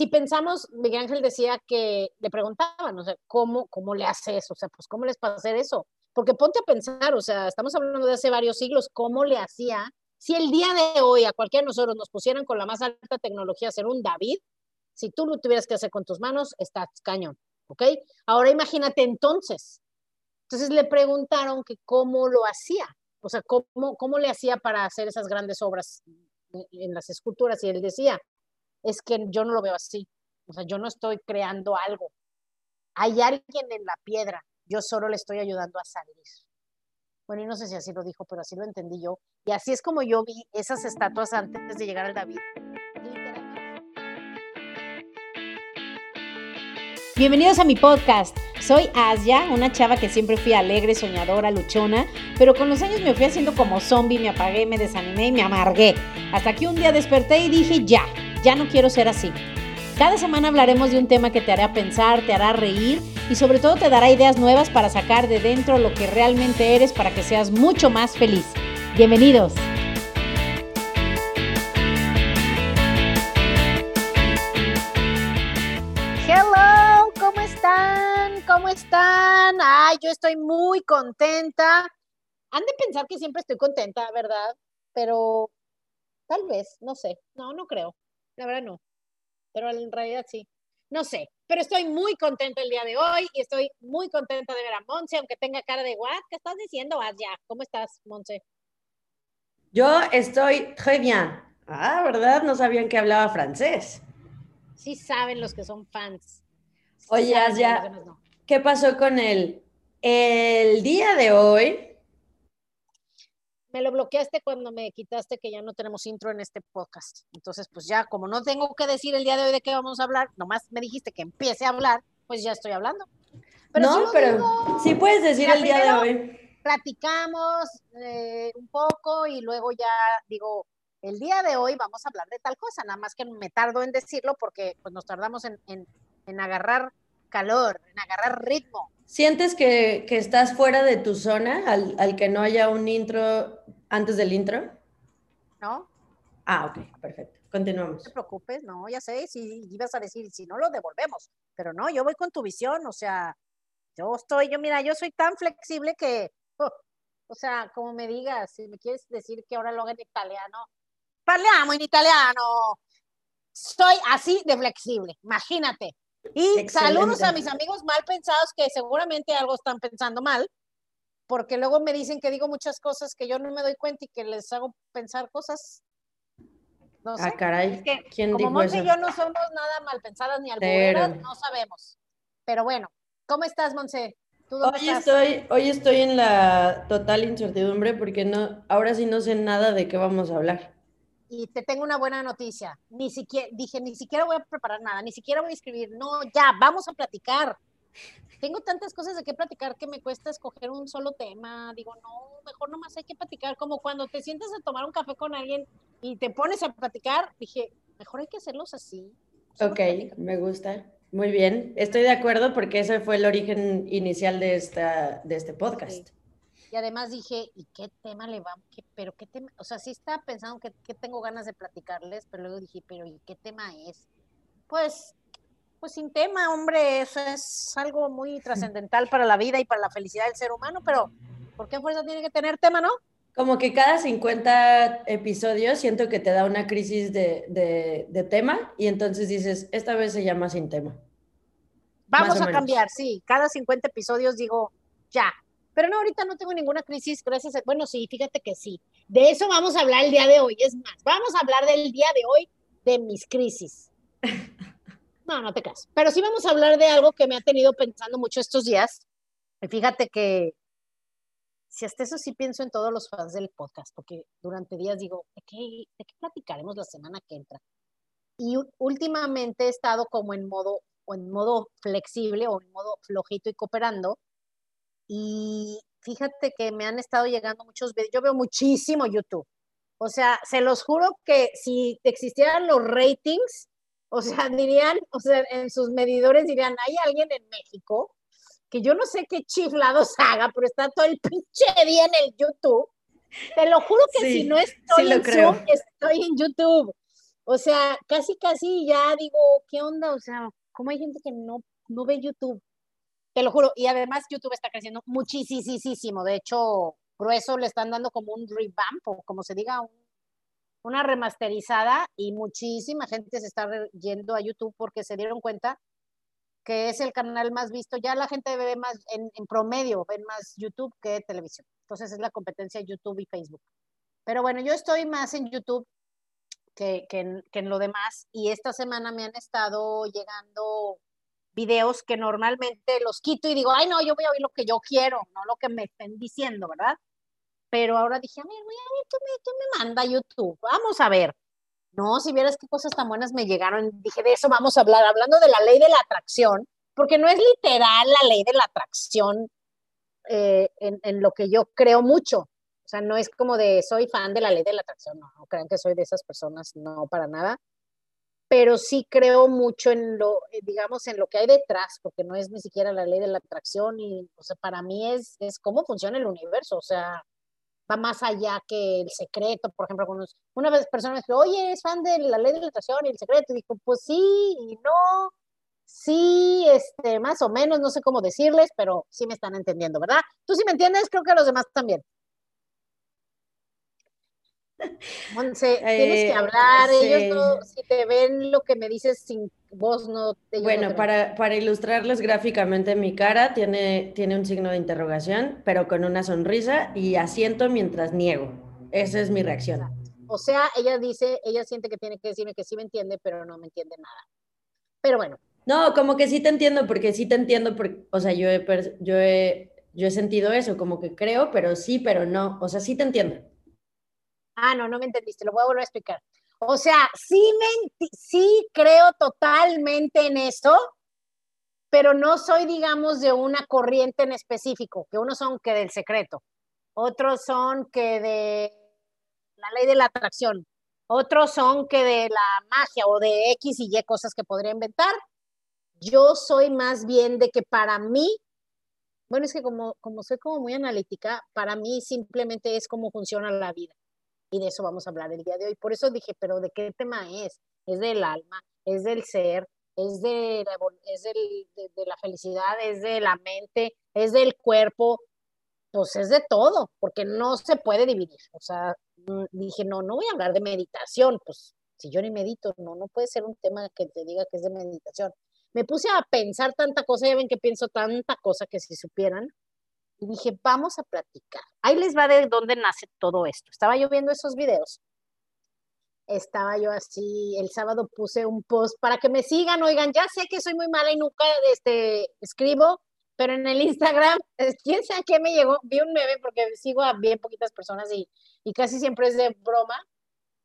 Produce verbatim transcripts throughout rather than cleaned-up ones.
si pensamos, Miguel Ángel decía que le preguntaban, o sea, ¿cómo, cómo le hace eso? O sea, pues, ¿cómo les puede hacer eso? Porque ponte a pensar, o sea, estamos hablando de hace varios siglos, ¿cómo le hacía? Si el día de hoy a cualquiera de nosotros nos pusieran con la más alta tecnología hacer un David, si tú lo tuvieras que hacer con tus manos, estás cañón, ¿ok? Ahora imagínate entonces. Entonces le preguntaron que cómo lo hacía, o sea, cómo, cómo le hacía para hacer esas grandes obras en las esculturas, y él decía, es que yo no lo veo así, o sea, yo no estoy creando algo, hay alguien en la piedra, yo solo le estoy ayudando a salir. Bueno, y no sé si así lo dijo, pero así lo entendí yo, y así es como yo vi esas estatuas antes de llegar al David. Bienvenidos a mi podcast. Soy Azya, una chava que siempre fui alegre, soñadora, luchona, pero con los años me fui haciendo como zombie, me apagué, me desanimé y me amargué. Hasta que un día desperté y dije, ya, ya no quiero ser así. Cada semana hablaremos de un tema que te hará pensar, te hará reír y sobre todo te dará ideas nuevas para sacar de dentro lo que realmente eres para que seas mucho más feliz. Bienvenidos. ¿Cómo están? Ay, yo estoy muy contenta. Han de pensar que siempre estoy contenta, ¿verdad? Pero tal vez, no sé. No, no creo. La verdad no. Pero en realidad sí. No sé. Pero estoy muy contenta el día de hoy y estoy muy contenta de ver a Monce, aunque tenga cara de what? ¿Qué estás diciendo, Azya? ¿Cómo estás, Monce? Yo estoy très bien. Ah, ¿verdad? No sabían que hablaba francés. Sí saben los que son fans. Sí. Oye, Azya, ¿qué pasó con él? El día de hoy... Me lo bloqueaste cuando me quitaste que ya no tenemos intro en este podcast. Entonces, pues ya, como no tengo que decir el día de hoy de qué vamos a hablar, nomás me dijiste que empiece a hablar, pues ya estoy hablando. Pero no, sí pero digo, sí puedes decir el día de hoy. Platicamos eh, un poco y luego ya digo, el día de hoy vamos a hablar de tal cosa, nada más que me tardo en decirlo porque pues, nos tardamos en, en, en agarrar calor, en agarrar ritmo. ¿Sientes que, que estás fuera de tu zona al, al que no haya un intro antes del intro? No. Ah, ok, perfecto. Continuamos. No te preocupes, no, ya sé, si ibas a decir, si no lo devolvemos, pero no, yo voy con tu visión, o sea, yo estoy, yo mira, yo soy tan flexible que, oh, o sea, como me digas, si me quieres decir que ahora lo haga en italiano, parliamo en italiano, soy así de flexible, imagínate. Y excelente. Saludos a mis amigos mal pensados que seguramente algo están pensando mal, porque luego me dicen que digo muchas cosas que yo no me doy cuenta y que les hago pensar cosas. No sé. Ah, caray. Es que, ¿quién como Monse y yo no somos nada mal pensadas ni albureras, no sabemos. Pero bueno, ¿cómo estás, Monse? Hoy estás? estoy, hoy estoy en la total incertidumbre porque no, ahora sí no sé nada de qué vamos a hablar. Y te tengo una buena noticia, ni siquiera, dije, ni siquiera voy a preparar nada, ni siquiera voy a escribir, no, ya, vamos a platicar. Tengo tantas cosas de qué platicar que me cuesta escoger un solo tema, digo, no, mejor nomás hay que platicar, como cuando te sientas a tomar un café con alguien y te pones a platicar, dije, mejor hay que hacerlos así. Solo ok, platicar. Me gusta, muy bien, estoy de acuerdo porque ese fue el origen inicial de, esta, de este podcast. Sí. Y además dije, ¿y qué tema le vamos? ¿Qué, pero qué tema? O sea, sí estaba pensando que, que tengo ganas de platicarles, pero luego dije, ¿pero y qué tema es? Pues, pues sin tema, hombre, eso es algo muy trascendental para la vida y para la felicidad del ser humano, pero ¿por qué fuerza tiene que tener tema, no? Como que cada cincuenta episodios siento que te da una crisis de, de, de tema y entonces dices, esta vez se llama sin tema. Vamos a cambiar, sí, cada cincuenta episodios digo, ya. Pero no, ahorita no tengo ninguna crisis, gracias a... Bueno, sí, fíjate que sí. De eso vamos a hablar el día de hoy, es más. Vamos a hablar del día de hoy de mis crisis. No, no te creas. Pero sí vamos a hablar de algo que me ha tenido pensando mucho estos días. Y fíjate que, si hasta eso sí pienso en todos los fans del podcast, porque durante días digo, ¿de qué, de qué platicaremos la semana que entra? Y últimamente he estado como en modo, o en modo flexible o en modo flojito y cooperando. Y fíjate que me han estado llegando muchos videos, yo veo muchísimo YouTube, o sea, se los juro que si existieran los ratings, o sea, dirían, o sea, en sus medidores dirían, hay alguien en México que yo no sé qué chiflados haga, pero está todo el pinche día en el YouTube, te lo juro que sí, si no estoy sí en Zoom, estoy en YouTube. O sea, casi, casi ya digo, ¿qué onda? O sea, ¿cómo hay gente que no, no ve YouTube? Te lo juro. Y además YouTube está creciendo muchísimo. De hecho, grueso le están dando como un revamp, o como se diga, un, una remasterizada. Y muchísima gente se está yendo a YouTube porque se dieron cuenta que es el canal más visto. Ya la gente ve más, en, en promedio, ven más YouTube que televisión. Entonces es la competencia de YouTube y Facebook. Pero bueno, yo estoy más en YouTube que, que, en, que en lo demás. Y esta semana me han estado llegando videos que normalmente los quito y digo, ay no, yo voy a oír lo que yo quiero, no lo que me estén diciendo, ¿verdad? Pero ahora dije, a ver, ¿qué me, me manda YouTube? Vamos a ver. No, si vieras qué cosas tan buenas me llegaron, dije, de eso vamos a hablar, hablando de la ley de la atracción, porque no es literal la ley de la atracción eh, en, en lo que yo creo mucho. O sea, no es como de, soy fan de la ley de la atracción, no, no crean que soy de esas personas, no, para nada. Pero sí creo mucho en lo, digamos, en lo que hay detrás, porque no es ni siquiera la ley de la atracción, y, o sea, para mí es, es cómo funciona el universo, o sea, va más allá que el secreto, por ejemplo, algunos, una vez persona me dijo, oye, ¿eres fan de la ley de la atracción y el secreto? Y dijo, pues sí y no, sí, este, más o menos, no sé cómo decirles, pero sí me están entendiendo, ¿verdad? Tú sí me entiendes, creo que los demás también. Montse, tienes eh, que hablar, sí. Ellos no, si te ven lo que me dices sin voz, no te... Bueno, no para, para ilustrarles gráficamente, mi cara tiene, tiene un signo de interrogación, pero con una sonrisa y asiento mientras niego. Esa es mi reacción. O sea, ella dice, ella siente que tiene que decirme que sí me entiende, pero no me entiende nada. Pero bueno. No, como que sí te entiendo, porque sí te entiendo, porque, o sea, yo he, yo, he, yo he sentido eso, como que creo, pero sí, pero no, o sea, sí te entiendo. Ah, no, no me entendiste, lo voy a volver a explicar. O sea, sí, me, sí creo totalmente en eso, pero no soy, digamos, de una corriente en específico, que unos son que del secreto, otros son que de la ley de la atracción, otros son que de la magia o de X y Y cosas que podría inventar. Yo soy más bien de que para mí, bueno, es que como, como soy como muy analítica, para mí simplemente es cómo funciona la vida. Y de eso vamos a hablar el día de hoy. Por eso dije, pero ¿de qué tema es? Es del alma, es del ser, es de la, es del, de, de la felicidad, es de la mente, es del cuerpo. Pues es de todo, porque no se puede dividir. O sea, dije, no, no voy a hablar de meditación. Pues si yo ni medito, no, no puede ser un tema que te diga que es de meditación. Me puse a pensar tanta cosa, ya ven que pienso tanta cosa que si supieran. Y dije, vamos a platicar. Ahí les va de dónde nace todo esto. Estaba yo viendo esos videos. Estaba yo así, el sábado puse un post para que me sigan. Oigan, ya sé que soy muy mala y nunca este, escribo, pero en el Instagram, quién sabe qué me llegó. Vi un meme porque sigo a bien poquitas personas y, y casi siempre es de broma.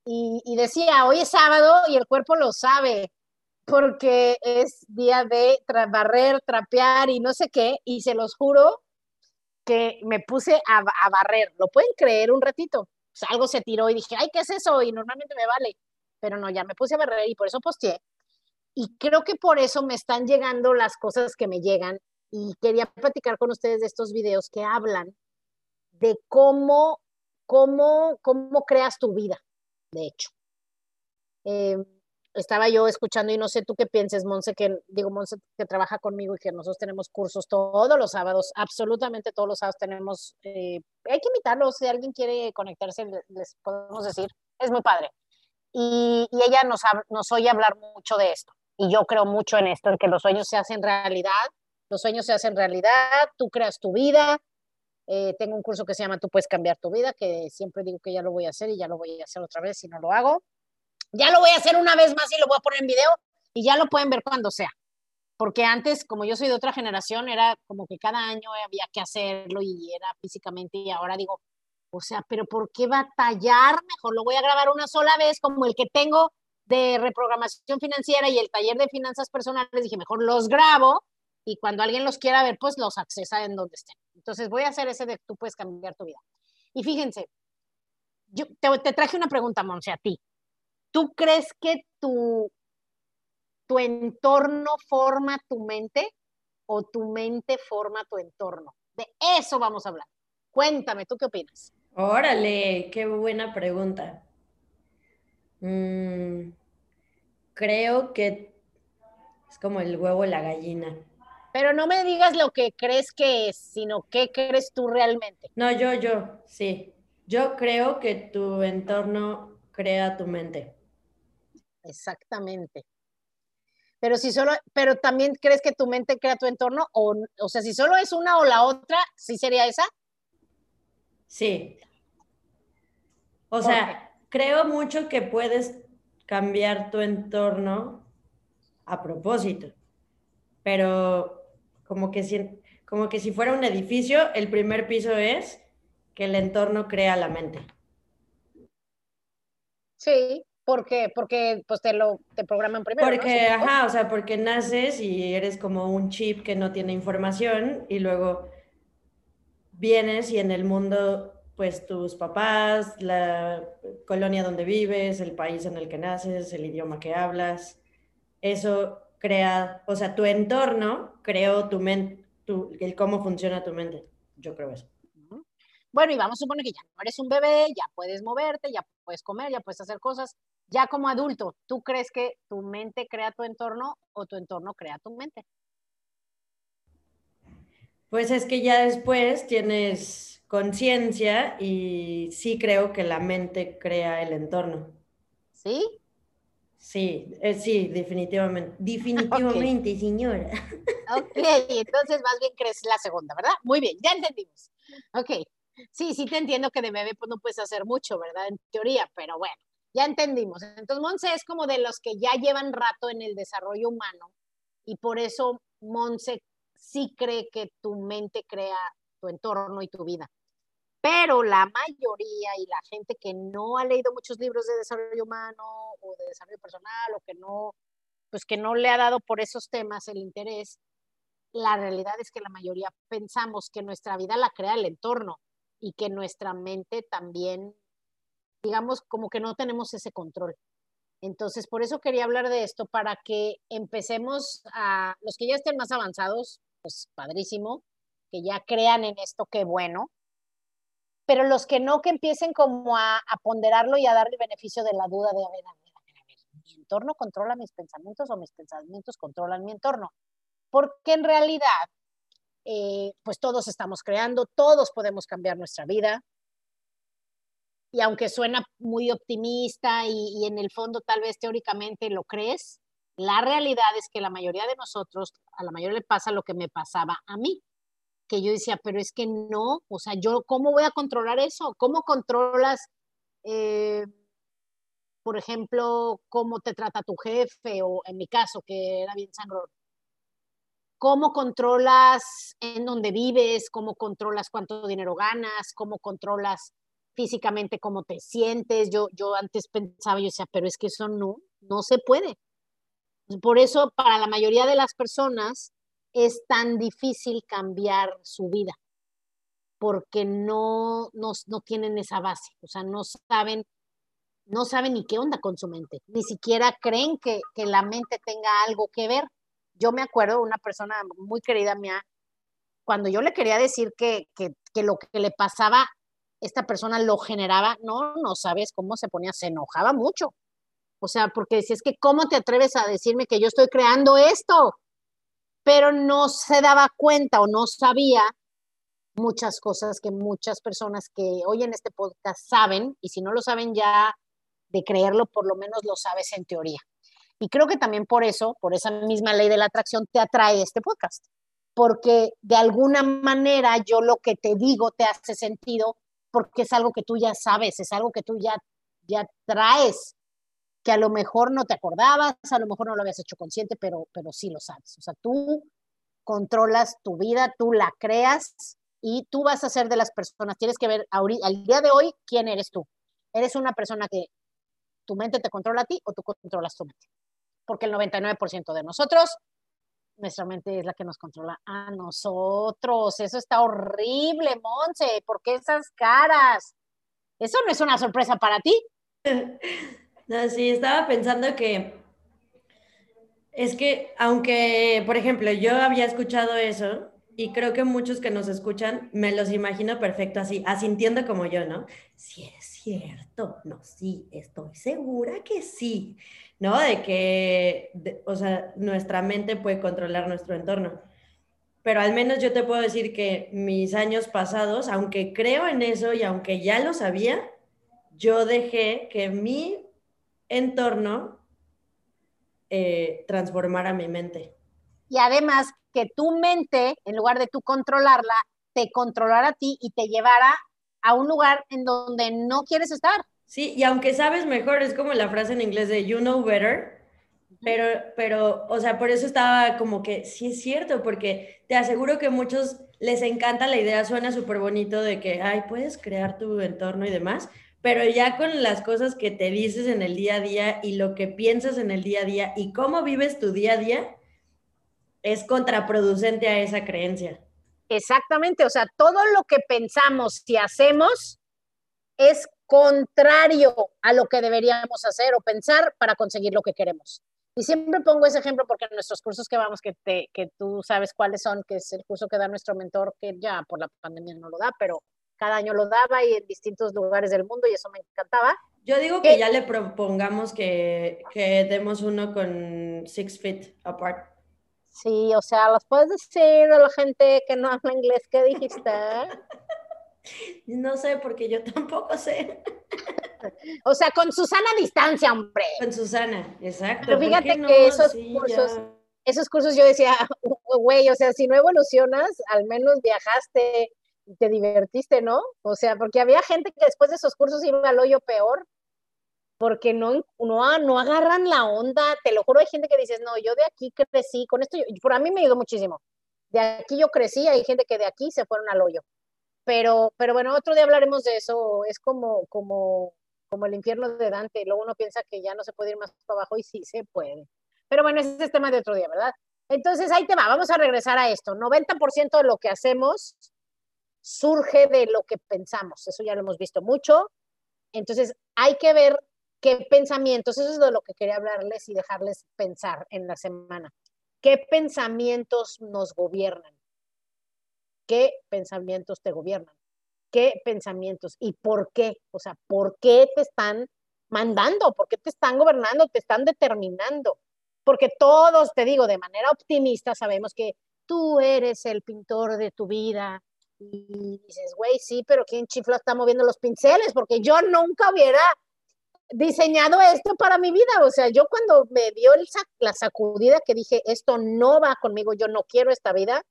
Y, y decía, hoy es sábado y el cuerpo lo sabe, porque es día de tra- barrer, trapear y no sé qué. Y se los juro que me puse a, a barrer, ¿lo pueden creer un ratito? O sea, algo se tiró y dije, ay, ¿qué es eso? Y normalmente me vale, pero no, ya me puse a barrer y por eso posteé, y creo que por eso me están llegando las cosas que me llegan, y quería platicar con ustedes de estos videos que hablan de cómo, cómo, cómo creas tu vida, de hecho. Eh, estaba yo escuchando, y no sé tú qué pienses, Montse, que digo, Montse que trabaja conmigo y que nosotros tenemos cursos todos los sábados, absolutamente todos los sábados tenemos, eh, hay que invitarlos, si alguien quiere conectarse, les podemos decir, es muy padre. Y, y ella nos, nos oye hablar mucho de esto, y yo creo mucho en esto, en que los sueños se hacen realidad, los sueños se hacen realidad, tú creas tu vida. Eh, tengo un curso que se llama Tú Puedes Cambiar Tu Vida, que siempre digo que ya lo voy a hacer, y ya lo voy a hacer otra vez si no lo hago. Ya lo voy a hacer una vez más y lo voy a poner en video y ya lo pueden ver cuando sea. Porque antes, como yo soy de otra generación, era como que cada año había que hacerlo y era físicamente, y ahora digo, o sea, ¿pero por qué batallar? Mejor lo voy a grabar una sola vez, como el que tengo de reprogramación financiera y el taller de finanzas personales. Dije, mejor los grabo y cuando alguien los quiera ver, pues los accesa en donde estén. Entonces voy a hacer ese de Tú Puedes Cambiar Tu Vida. Y fíjense, yo te, te traje una pregunta, Montse, a ti. ¿Tú crees que tu, tu entorno forma tu mente o tu mente forma tu entorno? De eso vamos a hablar. Cuéntame, ¿tú qué opinas? Órale, qué buena pregunta. Mm, creo que es como el huevo y la gallina. Pero no me digas lo que crees que es, sino qué crees tú realmente. No, yo, yo, sí. Yo creo que tu entorno crea tu mente. Exactamente. Pero si solo, pero también crees que tu mente crea tu entorno, o, o sea, si solo es una o la otra, ¿sí sería esa? Sí. O sea, okay. Creo mucho que puedes cambiar tu entorno a propósito. Pero como que si, como que si fuera un edificio, el primer piso es que el entorno crea la mente. Sí, ¿por qué? Porque pues te lo te programan primero. Porque, ¿no? Ajá, o sea, porque naces y eres como un chip que no tiene información y luego vienes y en el mundo, pues tus papás, la colonia donde vives, el país en el que naces, el idioma que hablas, eso... Crea, o sea, tu entorno creó tu mente, el cómo funciona tu mente. Yo creo eso. Bueno, y vamos a suponer que ya no eres un bebé, ya puedes moverte, ya puedes comer, ya puedes hacer cosas. Ya como adulto, ¿tú crees que tu mente crea tu entorno o tu entorno crea tu mente? Pues es que ya después tienes conciencia y sí creo que la mente crea el entorno. ¿Sí? Sí, eh, sí, definitivamente, definitivamente, okay. Señora. Ok, entonces más bien crees la segunda, ¿verdad? Muy bien, ya entendimos. Ok, sí, sí te entiendo que de bebé pues, no puedes hacer mucho, ¿verdad? En teoría, pero bueno, ya entendimos. Entonces Montse es como de los que ya llevan rato en el desarrollo humano y por eso Montse sí cree que tu mente crea tu entorno y tu vida. Pero la mayoría y la gente que no ha leído muchos libros de desarrollo humano o de desarrollo personal o que no, pues que no le ha dado por esos temas el interés, la realidad es que la mayoría pensamos que nuestra vida la crea el entorno y que nuestra mente también, digamos, como que no tenemos ese control. Entonces, por eso quería hablar de esto, para que empecemos a, los que ya estén más avanzados, pues padrísimo, que ya crean en esto, qué bueno. Pero los que no, que empiecen como a, a ponderarlo y a darle beneficio de la duda de, a ver, a ver, a ver, ¿mi entorno controla mis pensamientos o mis pensamientos controlan mi entorno? Porque en realidad, eh, pues todos estamos creando, todos podemos cambiar nuestra vida. Y aunque suena muy optimista y, y en el fondo tal vez teóricamente lo crees, la realidad es que la mayoría de nosotros, a la mayoría le pasa lo que me pasaba a mí. Que yo decía, pero es que no, o sea, yo, ¿cómo voy a controlar eso? ¿Cómo controlas, eh, por ejemplo, cómo te trata tu jefe? O en mi caso, que era bien sangrón. ¿Cómo controlas en dónde vives? ¿Cómo controlas cuánto dinero ganas? ¿Cómo controlas físicamente cómo te sientes? Yo, yo antes pensaba, yo decía, pero es que eso no, no se puede. Por eso, para la mayoría de las personas, es tan difícil cambiar su vida porque no, no, no tienen esa base, o sea, no saben, no saben ni qué onda con su mente, ni siquiera creen que, que la mente tenga algo que ver. Yo me acuerdo de una persona muy querida mía, cuando yo le quería decir que, que, que lo que le pasaba, esta persona lo generaba, no, no sabes cómo se ponía, se enojaba mucho, o sea, porque decía, es que ¿cómo te atreves a decirme que yo estoy creando esto? Pero no se daba cuenta o no sabía muchas cosas que muchas personas que oyen este podcast saben, y si no lo saben ya de creerlo, por lo menos lo sabes en teoría. Y creo que también por eso, por esa misma ley de la atracción, te atrae este podcast, porque de alguna manera yo lo que te digo te hace sentido porque es algo que tú ya sabes, es algo que tú ya, ya traes, que a lo mejor no te acordabas, a lo mejor no lo habías hecho consciente, pero, pero sí lo sabes. O sea, tú controlas tu vida, tú la creas y tú vas a ser de las personas. Tienes que ver ahorita, al día de hoy, quién eres tú. ¿Eres una persona que tu mente te controla a ti o tú controlas tu mente? Porque el noventa y nueve por ciento de nosotros, nuestra mente es la que nos controla a nosotros. Eso está horrible, Montse. ¿Por qué esas caras? Eso no es una sorpresa para ti. No, sí, estaba pensando que es que, aunque, por ejemplo, yo había escuchado eso Y creo que muchos que nos escuchan me los imagino perfecto así, asintiendo como yo, ¿no? Sí, es cierto, no, sí, estoy segura que sí, ¿no? De que, de, o sea, nuestra mente puede controlar nuestro entorno. Pero al menos yo te puedo decir que mis años pasados, aunque creo en eso y aunque ya lo sabía, yo dejé que mi entorno eh, transformara mi mente. Y además que tu mente, en lugar de tú controlarla, te controlara a ti y te llevara a un lugar en donde no quieres estar. Sí, y aunque sabes mejor, es como la frase en inglés de you know better, pero, pero o sea, por eso estaba como que sí es cierto, porque te aseguro que a muchos les encanta la idea, suena súper bonito de que, ay, puedes crear tu entorno y demás, pero ya con las cosas que te dices en el día a día y lo que piensas en el día a día y cómo vives tu día a día, es contraproducente a esa creencia. Exactamente, o sea, todo lo que pensamos y hacemos es contrario a lo que deberíamos hacer o pensar para conseguir lo que queremos. Y siempre pongo ese ejemplo porque en nuestros cursos que vamos, que, te, que tú sabes cuáles son, que es el curso que da nuestro mentor, que ya por la pandemia no lo da, pero cada año lo daba y en distintos lugares del mundo, y eso me encantaba. Yo digo que eh, ya le propongamos que, que demos uno con Six Feet Apart. Sí, o sea, ¿los puedes decir a la gente que no habla inglés qué dijiste? No sé, porque yo tampoco sé. O sea, con Susana a distancia, hombre. Con Susana, exacto. Pero fíjate no? que esos, sí, cursos, esos cursos yo decía, güey, o sea, si no evolucionas, al menos viajaste y te divertiste, ¿no? O sea, porque había gente que después de esos cursos iba al hoyo peor. Porque no, no, no agarran la onda, te lo juro, hay gente que dices, no, yo de aquí crecí, con esto, yo, por a mí me ayudó muchísimo, de aquí yo crecí, hay gente que de aquí se fueron al hoyo, pero, pero bueno, otro día hablaremos de eso, es como, como, como el infierno de Dante, luego uno piensa que ya no se puede ir más para abajo y sí se puede, pero bueno, ese es el tema de otro día, ¿verdad? Entonces ahí te va, vamos a regresar a esto, noventa por ciento de lo que hacemos surge de lo que pensamos, eso ya lo hemos visto mucho, entonces hay que ver ¿qué pensamientos? Eso es de lo que quería hablarles y dejarles pensar en la semana. ¿Qué pensamientos nos gobiernan? ¿Qué pensamientos te gobiernan? ¿Qué pensamientos? ¿Y por qué? O sea, ¿por qué te están mandando? ¿Por qué te están gobernando? ¿Te están determinando? Porque todos, te digo, de manera optimista sabemos que tú eres el pintor de tu vida. Y dices, güey, sí, pero ¿quién chifla está moviendo los pinceles? Porque yo nunca hubiera diseñado esto para mi vida, o sea, yo cuando me dio el sac- la sacudida que dije, esto no va conmigo, yo no quiero esta vida,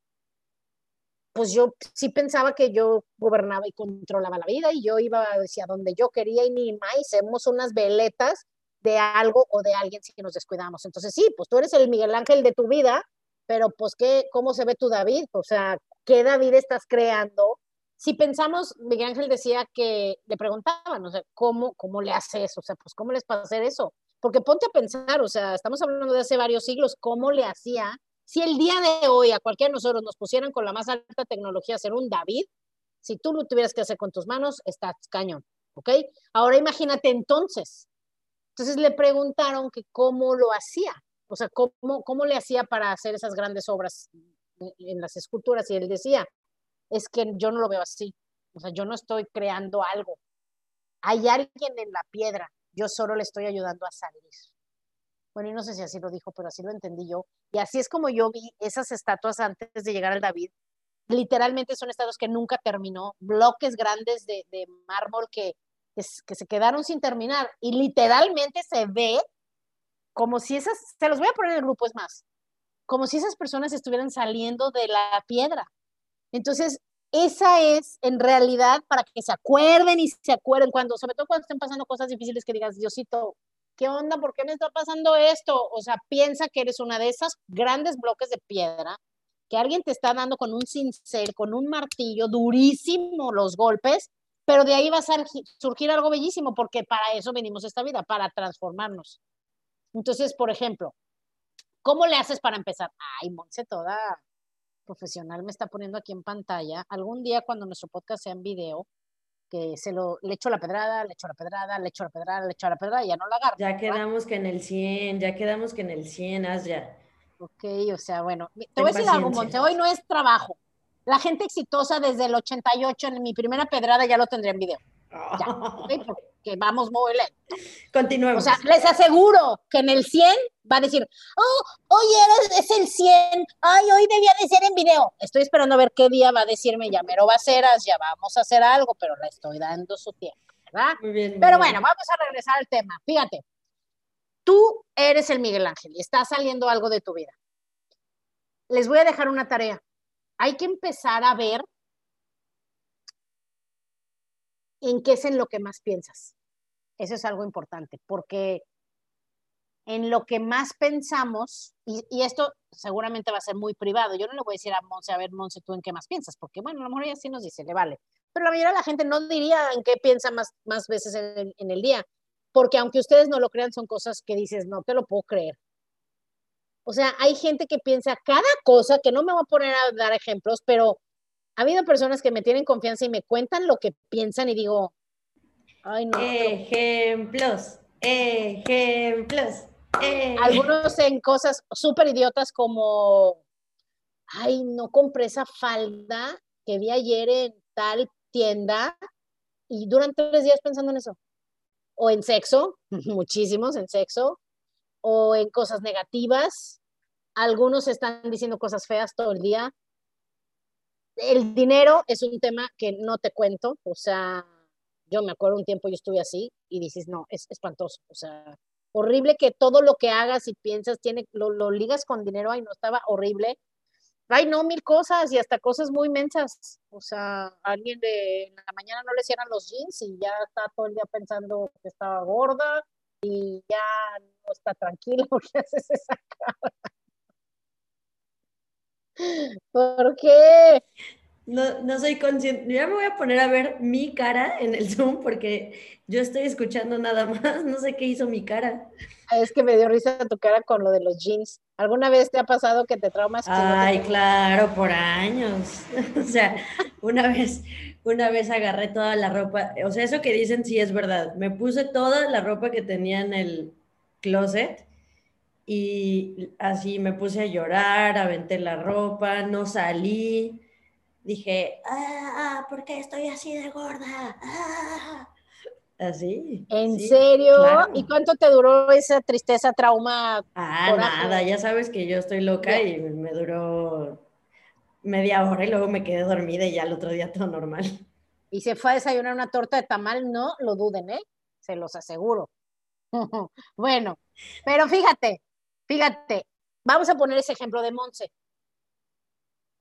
pues yo sí pensaba que yo gobernaba y controlaba la vida y yo iba hacia donde yo quería y ni más, hacemos unas veletas de algo o de alguien si nos descuidamos, entonces sí, pues tú eres el Miguel Ángel de tu vida, pero pues ¿qué, cómo se ve tu David? O sea, ¿qué David estás creando? Si pensamos, Miguel Ángel decía que le preguntaban, o sea, ¿cómo, cómo le haces? O sea, pues, ¿cómo les pasa hacer eso? Porque ponte a pensar, o sea, estamos hablando de hace varios siglos, ¿cómo le hacía? Si el día de hoy a cualquiera de nosotros nos pusieran con la más alta tecnología a hacer un David, si tú lo tuvieras que hacer con tus manos, estás cañón, ¿ok? Ahora imagínate entonces. Entonces le preguntaron que cómo lo hacía, o sea, ¿cómo, cómo le hacía para hacer esas grandes obras en las esculturas? Y él decía, es que yo no lo veo así, o sea, yo no estoy creando algo, hay alguien en la piedra, yo solo le estoy ayudando a salir. Bueno, y no sé si así lo dijo, pero así lo entendí yo, y así es como yo vi esas estatuas antes de llegar al David, literalmente son estatuas que nunca terminó, bloques grandes de, de mármol que, que se quedaron sin terminar, y literalmente se ve como si esas, se los voy a poner en el grupo, es más, como si esas personas estuvieran saliendo de la piedra. Entonces, esa es en realidad para que se acuerden y se acuerden, cuando, sobre todo cuando estén pasando cosas difíciles que digas, Diosito, ¿qué onda? ¿Por qué me está pasando esto? O sea, piensa que eres una de esas grandes bloques de piedra que alguien te está dando con un cincel, con un martillo, durísimo los golpes, pero de ahí va a surgir algo bellísimo porque para eso venimos a esta vida, para transformarnos. Entonces, por ejemplo, ¿cómo le haces para empezar? Ay, Montse, toda profesional me está poniendo aquí en pantalla, algún día cuando nuestro podcast sea en video, que se lo, le echo la pedrada, le echo la pedrada, le echo la pedrada, le echo la pedrada, y ya no la agarro. Ya quedamos, ¿verdad? Que en el cien, ya quedamos que en el cien, Azya. Ok, o sea, bueno, te voy a decir algo, Montse, hoy no es trabajo, La gente exitosa desde el ochenta y ocho, en mi primera pedrada ya lo tendría en video. Ya, ¿okay? Porque vamos muy lento. Continuemos. O sea, les aseguro que en el cien va a decir, oh, hoy eres, es el cien, ay, hoy debía de ser en video. Estoy esperando a ver qué día va a decirme, ya mero va a ser, ya vamos a hacer algo, pero le estoy dando su tiempo, ¿verdad? Muy bien, muy pero bueno, bien. Vamos a regresar al tema. Fíjate, tú eres el Miguel Ángel y está saliendo algo de tu vida. Les voy a dejar una tarea. Hay que empezar a ver en qué es en lo que más piensas. Eso es algo importante, porque en lo que más pensamos, y, y esto seguramente va a ser muy privado, yo no le voy a decir a Monse, a ver, Monse, ¿tú en qué más piensas? Porque, bueno, a lo mejor ella sí nos dice, le vale. Pero la mayoría de la gente no diría en qué piensa más, más veces en, en el día, porque aunque ustedes no lo crean, son cosas que dices, no te lo puedo creer. O sea, hay gente que piensa cada cosa, que no me voy a poner a dar ejemplos, pero ha habido personas que me tienen confianza y me cuentan lo que piensan y digo, ay, no. Ejemplos, ejemplos. ejemplos. Algunos en cosas súper idiotas como, ay, no compré esa falda que vi ayer en tal tienda y duran tres días pensando en eso. O en sexo, muchísimos en sexo. O en cosas negativas, algunos están diciendo cosas feas todo el día. El dinero es un tema que no te cuento, o sea, yo me acuerdo un tiempo yo estuve así y dices, no, es espantoso, o sea, horrible que todo lo que hagas y piensas, tiene, lo, lo ligas con dinero, ay no, estaba horrible, ay no, mil cosas y hasta cosas muy mensas, o sea, a alguien de en la mañana no le cierran los jeans y ya está todo el día pensando que estaba gorda, y ya no está tranquila porque haces esa cara. ¿Por qué? No, no soy consciente. Ya me voy a poner a ver mi cara en el Zoom porque yo estoy escuchando nada más. No sé qué hizo mi cara. Es que me dio risa tu cara con lo de los jeans. ¿Alguna vez te ha pasado que te traumas? Ay, no te... claro, por años. O sea, una vez... Una vez agarré toda la ropa, o sea, eso que dicen sí es verdad. Me puse toda la ropa que tenía en el closet y así me puse a llorar, aventé la ropa, no salí. Dije, ah, ¿por qué estoy así de gorda? Ah. Así. ¿En sí, serio? Claro. ¿Y cuánto te duró esa tristeza, trauma? Ah, coraje? Nada, ya sabes que yo estoy loca y me duró... media hora y luego me quedé dormida y ya el otro día todo normal. Y se fue a desayunar una torta de tamal, no lo duden, ¿eh? Se los aseguro. Bueno, pero fíjate, fíjate, vamos a poner ese ejemplo de Monse.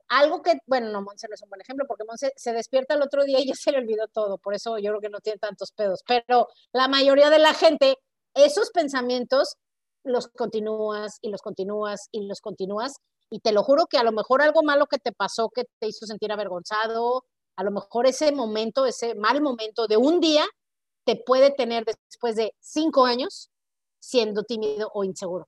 Algo que, bueno, no, Monse no es un buen ejemplo porque Monse se despierta el otro día y ya se le olvidó todo, por eso yo creo que no tiene tantos pedos, pero la mayoría de la gente, esos pensamientos los continúas y los continúas y los continúas. Y te lo juro que a lo mejor algo malo que te pasó, que te hizo sentir avergonzado, a lo mejor ese momento, ese mal momento de un día, te puede tener después de cinco años siendo tímido o inseguro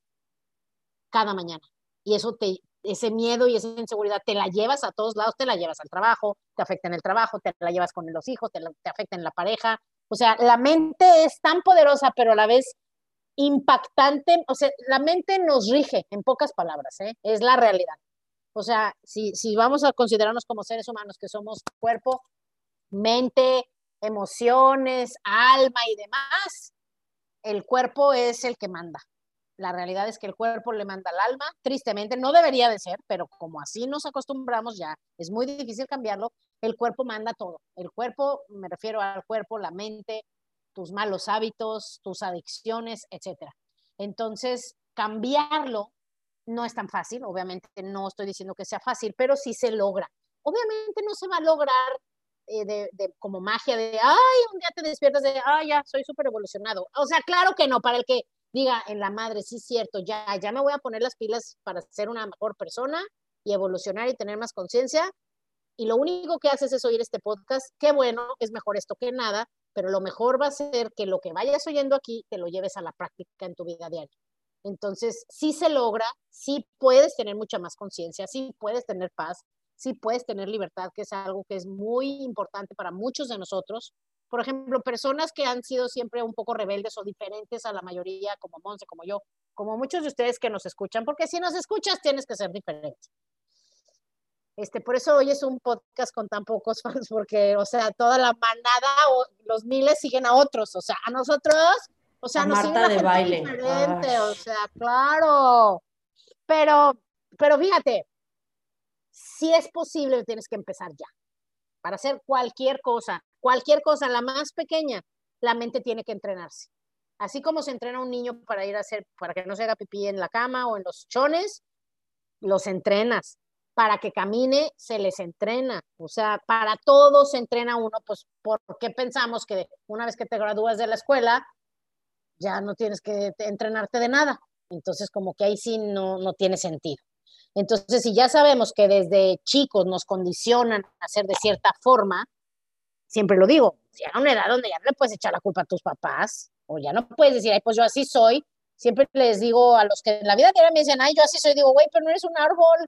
cada mañana. Y eso te, ese miedo y esa inseguridad te la llevas a todos lados, te la llevas al trabajo, te afecta en el trabajo, te la llevas con los hijos, te, la, te afecta en la pareja. O sea, la mente es tan poderosa, pero a la vez... impactante, o sea, la mente nos rige, en pocas palabras, ¿eh? Es la realidad. O sea, si, si vamos a considerarnos como seres humanos que somos cuerpo, mente, emociones, alma y demás, el cuerpo es el que manda. La realidad es que el cuerpo le manda al alma, tristemente, no debería de ser, pero como así nos acostumbramos ya, es muy difícil cambiarlo, el cuerpo manda todo. El cuerpo, me refiero al cuerpo, la mente, tus malos hábitos, tus adicciones, etcétera. Entonces, cambiarlo no es tan fácil, obviamente no estoy diciendo que sea fácil, pero sí se logra. Obviamente no se va a lograr eh, de, de, como magia de, ay, un día te despiertas de, ay, ya, soy súper evolucionado. O sea, claro que no, para el que diga, en la madre, sí es cierto, ya, ya me voy a poner las pilas para ser una mejor persona y evolucionar y tener más conciencia. Y lo único que haces es oír este podcast, qué bueno, es mejor esto que nada, pero lo mejor va a ser que lo que vayas oyendo aquí te lo lleves a la práctica en tu vida diaria. Entonces, sí se logra, sí puedes tener mucha más conciencia, sí puedes tener paz, sí puedes tener libertad, que es algo que es muy importante para muchos de nosotros. Por ejemplo, personas que han sido siempre un poco rebeldes o diferentes a la mayoría, como Monse, como yo, como muchos de ustedes que nos escuchan, porque si nos escuchas tienes que ser diferente. Este, por eso hoy es un podcast con tan pocos fans, porque, o sea, toda la manada o los miles siguen a otros, o sea, a nosotros, o sea, a nos Marta siguen de baile. Diferente, o sea, claro. Pero, pero fíjate, si es posible, tienes que empezar ya. Para hacer cualquier cosa, cualquier cosa, la más pequeña, la mente tiene que entrenarse. Así como se entrena un niño para ir a hacer, para que no se haga pipí en la cama o en los chones, los entrenas. Para que camine, se les entrena. O sea, para todo se entrena uno, pues, ¿por qué pensamos que una vez que te gradúas de la escuela, ya no tienes que entrenarte de nada? Entonces, como que ahí sí no, no tiene sentido. Entonces, si ya sabemos que desde chicos nos condicionan a hacer de cierta forma, siempre lo digo, ya a una edad donde ya no le puedes echar la culpa a tus papás, o ya no puedes decir, ay, pues yo así soy. Siempre les digo a los que en la vida diaria me dicen, ay, yo así soy, digo, güey, pero no eres un árbol.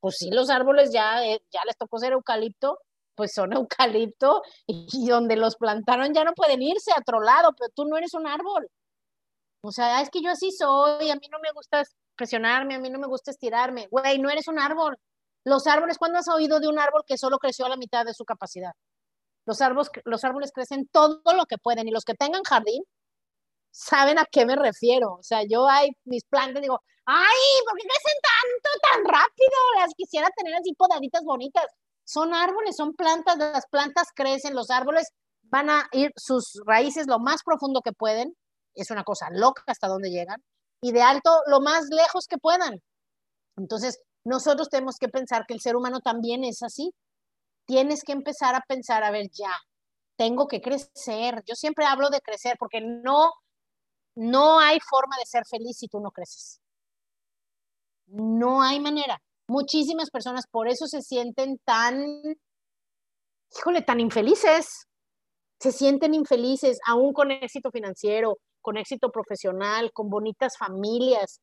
Pues sí, los árboles ya, eh, ya les tocó ser eucalipto, pues son eucalipto, y donde los plantaron ya no pueden irse a otro lado, pero tú no eres un árbol. O sea, es que yo así soy, a mí no me gusta presionarme, a mí no me gusta estirarme. Güey, no eres un árbol. Los árboles, ¿cuándo has oído de un árbol que solo creció a la mitad de su capacidad? Los árboles, los árboles crecen todo lo que pueden, y los que tengan jardín saben a qué me refiero. O sea, yo hay mis plantas, digo, ay, ¿por qué crecen tanto, tan rápido? Las quisiera tener así podaditas bonitas. Son árboles, son plantas, las plantas crecen, los árboles van a ir sus raíces lo más profundo que pueden, es una cosa loca hasta donde llegan, y de alto lo más lejos que puedan. Entonces, nosotros tenemos que pensar que el ser humano también es así. Tienes que empezar a pensar, a ver, ya, tengo que crecer. Yo siempre hablo de crecer, porque no... No hay forma de ser feliz si tú no creces. No hay manera. Muchísimas personas por eso se sienten tan, híjole, tan infelices. Se sienten infelices, aún con éxito financiero, con éxito profesional, con bonitas familias.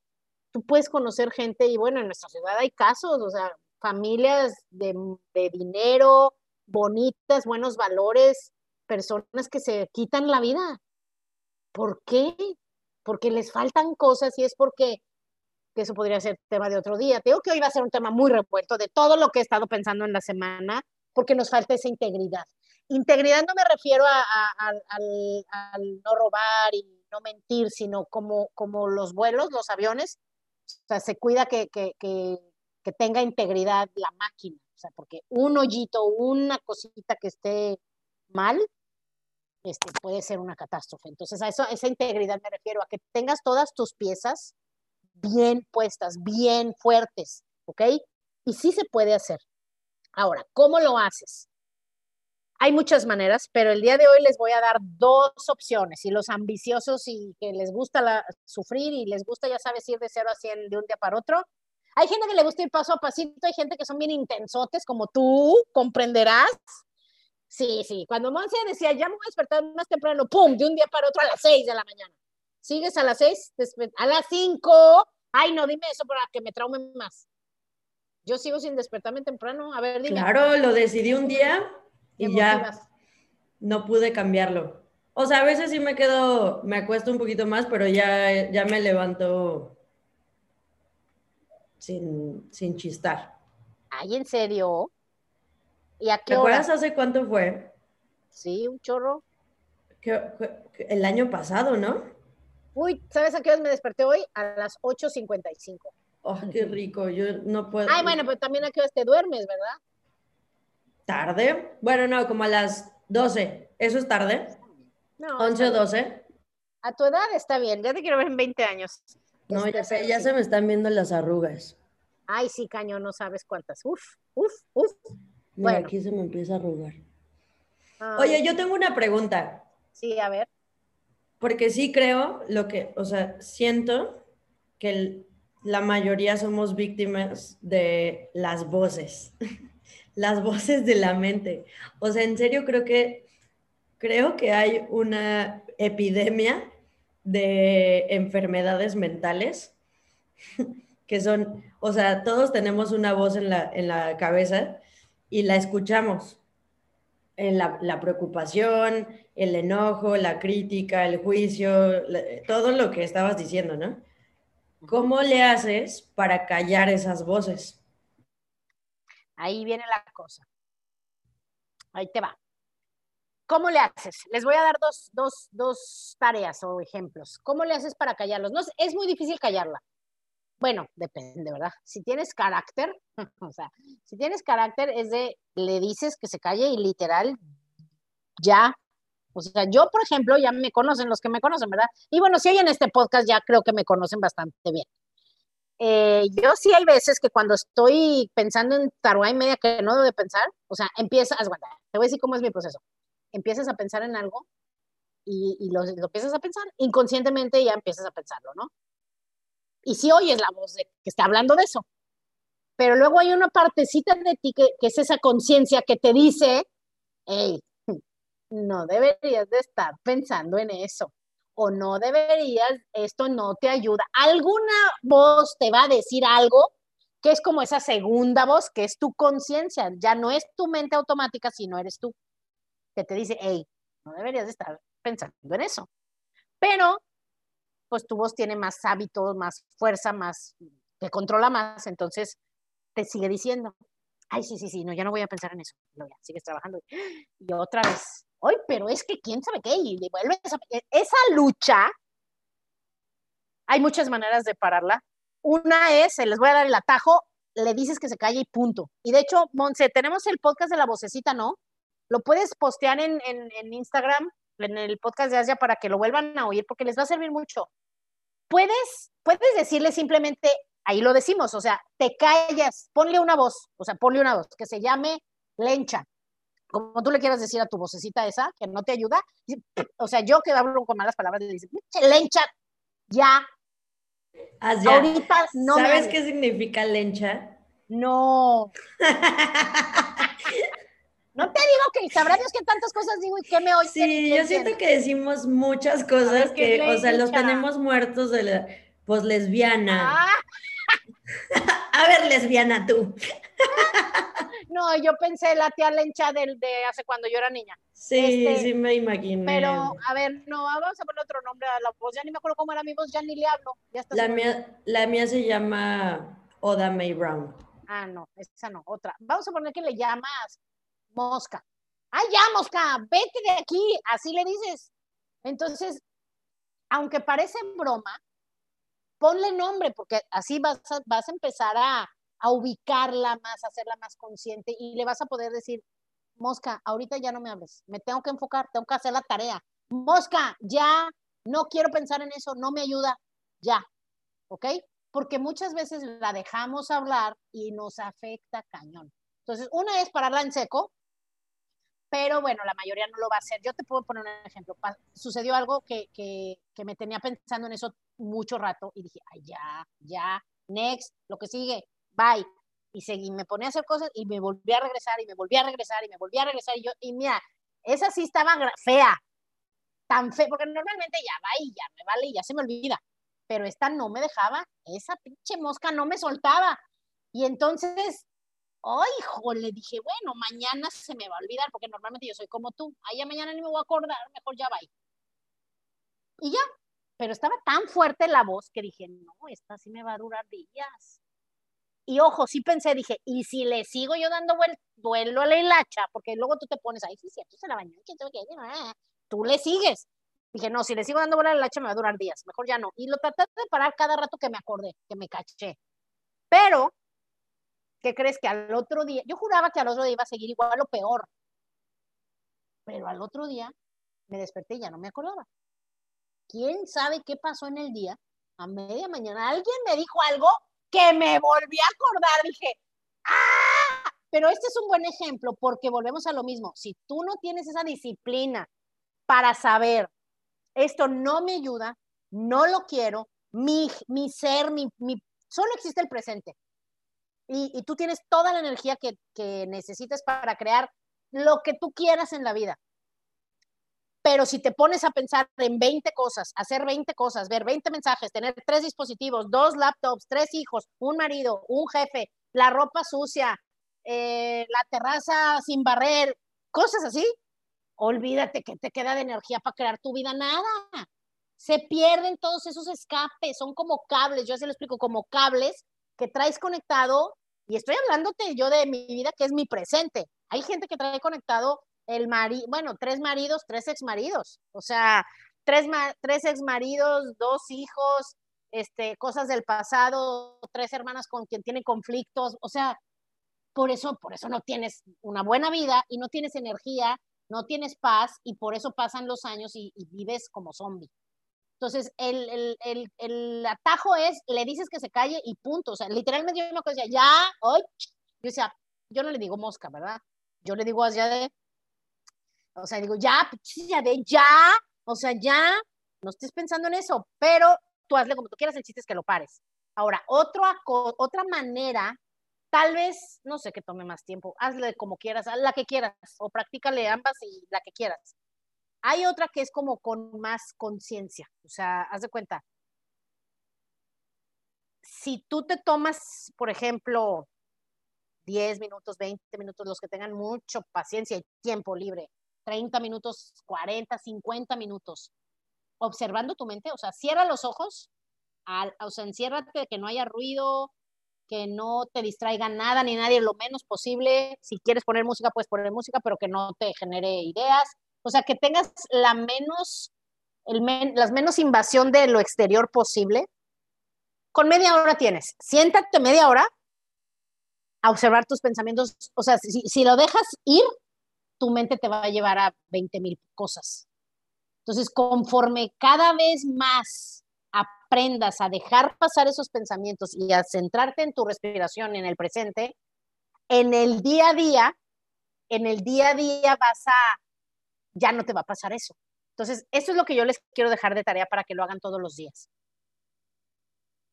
Tú puedes conocer gente, y bueno, en nuestra ciudad hay casos, o sea, familias de, de dinero, bonitas, buenos valores, personas que se quitan la vida. ¿Por qué? Porque les faltan cosas, y es porque, que eso podría ser tema de otro día. Te digo que hoy va a ser un tema muy revuelto de todo lo que he estado pensando en la semana, porque nos falta esa integridad. Integridad no me refiero a, a, a, al, al no robar y no mentir, sino como, como los vuelos, los aviones. O sea, se cuida que, que, que, que tenga integridad la máquina. O sea, porque un hoyito, una cosita que esté mal, Este, puede ser una catástrofe. Entonces, a eso, a esa integridad me refiero, a que tengas todas tus piezas bien puestas, bien fuertes, ¿ok? Y sí se puede hacer. Ahora, ¿cómo lo haces? Hay muchas maneras, pero el día de hoy les voy a dar dos opciones, y los ambiciosos y que les gusta la, sufrir y les gusta, ya sabes, ir de cero a cien de un día para otro. Hay gente que le gusta ir paso a pasito, hay gente que son bien intensotes, como tú, comprenderás. Sí, sí. Cuando Monce decía, ya me voy a despertar más temprano, ¡pum! De un día para otro a las seis de la mañana. ¿Sigues a las seis? A las cinco. Ay, no, dime eso para que me traumen más. Yo sigo sin despertarme temprano. A ver, dime. Claro, lo decidí un día y ya no pude cambiarlo. O sea, a veces sí me quedo, me acuesto un poquito más, pero ya, ya me levanto sin, sin chistar. Ay, ¿en serio? ¿Y a qué hora? ¿Te acuerdas hace cuánto fue? Sí, un chorro. ¿Qué, qué, el año pasado, ¿no? Uy, ¿sabes a qué hora me desperté hoy? A las ocho cincuenta y cinco. Oh, qué rico, yo no puedo... Ay, bueno, pero también a qué hora te duermes, ¿verdad? ¿Tarde? Bueno, no, como a las doce. ¿Eso es tarde? No. once o doce. A tu edad está bien, ya te quiero ver en veinte años. No, ya, se, ya se me están viendo las arrugas. Ay, sí, cañón, no sabes cuántas. Uf, uf, uf. Mira, bueno. Aquí se me empieza a arrugar. Ah. Oye, yo tengo una pregunta. Sí, a ver. Porque sí creo lo que, o sea, siento que el, la mayoría somos víctimas de las voces, las voces de la mente. O sea, en serio creo que, creo que hay una epidemia de enfermedades mentales que son, o sea, todos tenemos una voz en la, en la cabeza. Y la escuchamos, en la, la preocupación, el enojo, la crítica, el juicio, la, todo lo que estabas diciendo, ¿no? ¿Cómo le haces para callar esas voces? Ahí viene la cosa. Ahí te va. ¿Cómo le haces? Les voy a dar dos, dos, dos tareas o ejemplos. ¿Cómo le haces para callarlos? No, es muy difícil callarla. Bueno, depende, ¿verdad? Si tienes carácter, o sea, si tienes carácter es de, le dices que se calle y literal, ya. O sea, yo, por ejemplo, ya me conocen los que me conocen, ¿verdad? Y bueno, si oyen este podcast ya creo que me conocen bastante bien. Eh, yo sí hay veces que cuando estoy pensando en taruá y media que no debo de pensar, o sea, empiezas, te voy a decir cómo es mi proceso. Empiezas a pensar en algo y, y lo, lo empiezas a pensar, inconscientemente ya empiezas a pensarlo, ¿no? Y sí oyes la voz de, que está hablando de eso. Pero luego hay una partecita de ti que, que es esa conciencia que te dice, hey, no deberías de estar pensando en eso. O no deberías, esto no te ayuda. Alguna voz te va a decir algo que es como esa segunda voz, que es tu conciencia. Ya no es tu mente automática, sino eres tú. Que te dice, hey, no deberías de estar pensando en eso. Pero pues tu voz tiene más hábitos, más fuerza, más, te controla más, entonces te sigue diciendo, ay, sí, sí, sí, no, ya no voy a pensar en eso, no, ya, sigues trabajando, y otra vez, ay, pero es que quién sabe qué, y vuelves a, esa lucha, hay muchas maneras de pararla, una es, les voy a dar el atajo, le dices que se calle y punto, y de hecho, Montse, tenemos el podcast de la vocecita, ¿no? Lo puedes postear en, en, en Instagram, en el podcast de Azya para que lo vuelvan a oír, porque les va a servir mucho. Puedes, puedes decirle simplemente, ahí lo decimos, o sea, te callas, ponle una voz, o sea, ponle una voz que se llame lencha, como tú le quieras decir a tu vocecita esa, que no te ayuda, o sea, yo que hablo con malas palabras, le dices, lencha, ya. Azya, ahorita no ¿sabes me... qué significa lencha? No. No te digo que sabrá Dios que tantas cosas digo y que me oyen. Sí, yo siento que decimos muchas cosas que, o sea, los tenemos muertos de la, pues, lesbiana. Ah. A ver, lesbiana, tú. No, yo pensé la tía lencha del de hace cuando yo era niña. Sí, este, sí me imaginé. Pero, a ver, no, vamos a poner otro nombre a la voz. Ya ni me acuerdo cómo era mi voz, ya ni le hablo. Ya está la, mía, la mía se llama Oda May Brown. Ah, no, esa no, otra. Vamos a poner que le llamas Mosca. ¡Ay, ya, Mosca! ¡Vete de aquí! Así le dices. Entonces, aunque parece broma, ponle nombre, porque así vas a, vas a empezar a, a ubicarla más, a hacerla más consciente, y le vas a poder decir, Mosca, ahorita ya no me hables, me tengo que enfocar, tengo que hacer la tarea. Mosca, ya, no quiero pensar en eso, no me ayuda, ya. ¿Ok? Porque muchas veces la dejamos hablar y nos afecta cañón. Entonces, una es pararla en seco, pero bueno, la mayoría no lo va a hacer. Yo te puedo poner un ejemplo. Pa- sucedió algo que, que, que me tenía pensando en eso mucho rato y dije, ay, ya, ya, next, lo que sigue, bye. Y seguí, me ponía a hacer cosas y me volví a regresar y me volví a regresar y me volví a regresar. Y yo, y mira, esa sí estaba fea, tan fea, porque normalmente ya va y ya me vale y ya se me olvida. Pero esta no me dejaba, esa pinche mosca no me soltaba. Y entonces... ¡Ay, hijo! Le dije, bueno, mañana se me va a olvidar, porque normalmente yo soy como tú. Ay, ya mañana ni me voy a acordar, mejor ya va. Y ya, pero estaba tan fuerte la voz que dije, no, esta sí me va a durar días. Y ojo, sí pensé, dije, ¿y si le sigo yo dando vuel- vuelo a la hilacha? Porque luego tú te pones, ay, sí, sí, tú se la bañó, tú le sigues. Dije, no, si le sigo dando vuelo a la hilacha me va a durar días, mejor ya no. Y lo traté de parar cada rato que me acordé, que me caché. Pero... ¿qué crees? Que al otro día, yo juraba que al otro día iba a seguir igual o peor, pero al otro día me desperté y ya no me acordaba. ¿Quién sabe qué pasó en el día? A media mañana alguien me dijo algo que me volví a acordar. Dije, ¡ah! Pero este es un buen ejemplo porque volvemos a lo mismo. Si tú no tienes esa disciplina para saber, esto no me ayuda, no lo quiero, mi, mi ser, mi, mi, solo existe el presente. Y, y tú tienes toda la energía que, que necesitas para crear lo que tú quieras en la vida. Pero si te pones a pensar en veinte cosas, hacer veinte cosas, ver veinte mensajes, tener tres dispositivos, dos laptops, tres hijos, un marido, un jefe, la ropa sucia, eh, la terraza sin barrer, cosas así, olvídate que te queda de energía para crear tu vida, nada. Se pierden todos esos escapes, son como cables, yo así lo explico, como cables que traes conectado Y estoy hablándote yo de mi vida, que es mi presente. Hay gente que trae conectado el marido, bueno, tres maridos, tres exmaridos. O sea, tres, ma- tres exmaridos, dos hijos, este, cosas del pasado, tres hermanas con quien tienen conflictos. O sea, por eso, por eso no tienes una buena vida y no tienes energía, no tienes paz, y por eso pasan los años y, y vives como zombie. Entonces, el, el, el, el atajo es, le dices que se calle y punto. O sea, literalmente yo no decía, ya, hoy. Yo decía, yo no le digo mosca, ¿verdad? Yo le digo Azya de, o sea, digo, ya, ya de, ya, o sea, ya, no estés pensando en eso, pero tú hazle como tú quieras, el chiste es que lo pares. Ahora, otro, otra manera, tal vez, no sé, que tome más tiempo, hazle como quieras, haz la que quieras, o practícale ambas y la que quieras. Hay otra que es como con más conciencia, o sea, haz de cuenta, si tú te tomas, por ejemplo, diez minutos, veinte minutos, los que tengan mucho paciencia y tiempo libre, treinta minutos, cuarenta, cincuenta minutos, observando tu mente, o sea, cierra los ojos, al, o sea, enciérrate, que no haya ruido, que no te distraiga nada ni nadie, lo menos posible, si quieres poner música, puedes poner música, pero que no te genere ideas. O sea, que tengas la menos, el men, las menos invasión de lo exterior posible. Con media hora tienes. Siéntate media hora a observar tus pensamientos. O sea, si, si lo dejas ir, tu mente te va a llevar a veinte mil cosas. Entonces, conforme cada vez más aprendas a dejar pasar esos pensamientos y a centrarte en tu respiración, en el presente, en el día a día, en el día a día vas a... ya no te va a pasar eso. Entonces, eso es lo que yo les quiero dejar de tarea para que lo hagan todos los días.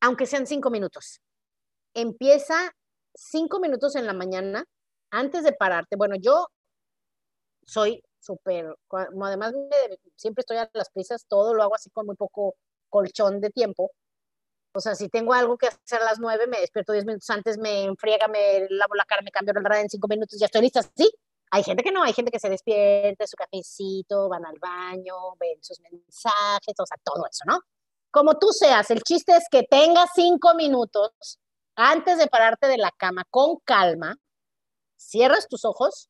Aunque sean cinco minutos. Empieza cinco minutos en la mañana antes de pararte. Bueno, yo soy súper... Además, me, siempre estoy a las prisas. Todo lo hago así con muy poco colchón de tiempo. O sea, si tengo algo que hacer a las nueve, me despierto diez minutos antes, me enfriega, me lavo la cara, me cambio la ropa en cinco minutos, ya estoy lista, ¿sí? Hay gente que no, hay gente que se despierta, su cafecito, van al baño, ven sus mensajes, o sea, todo eso, ¿no? Como tú seas, el chiste es que tengas cinco minutos antes de pararte de la cama con calma, cierras tus ojos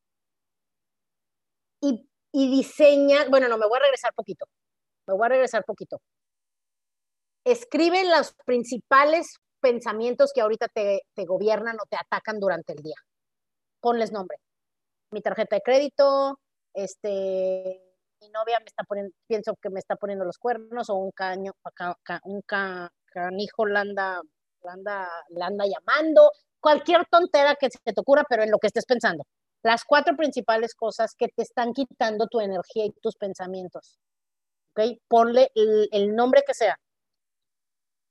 y, y diseñas, bueno, no, me voy a regresar poquito, me voy a regresar poquito. Escribe los principales pensamientos que ahorita te, te gobiernan o te atacan durante el día. Ponles nombre. Mi tarjeta de crédito, este, mi novia me está poniendo, pienso que me está poniendo los cuernos, o un caño, ca, ca, un ca, canijo la anda, la anda, la anda llamando, cualquier tontera que se te ocurra, pero en lo que estés pensando. Las cuatro principales cosas que te están quitando tu energía y tus pensamientos. ¿Okay? Ponle el, el nombre que sea.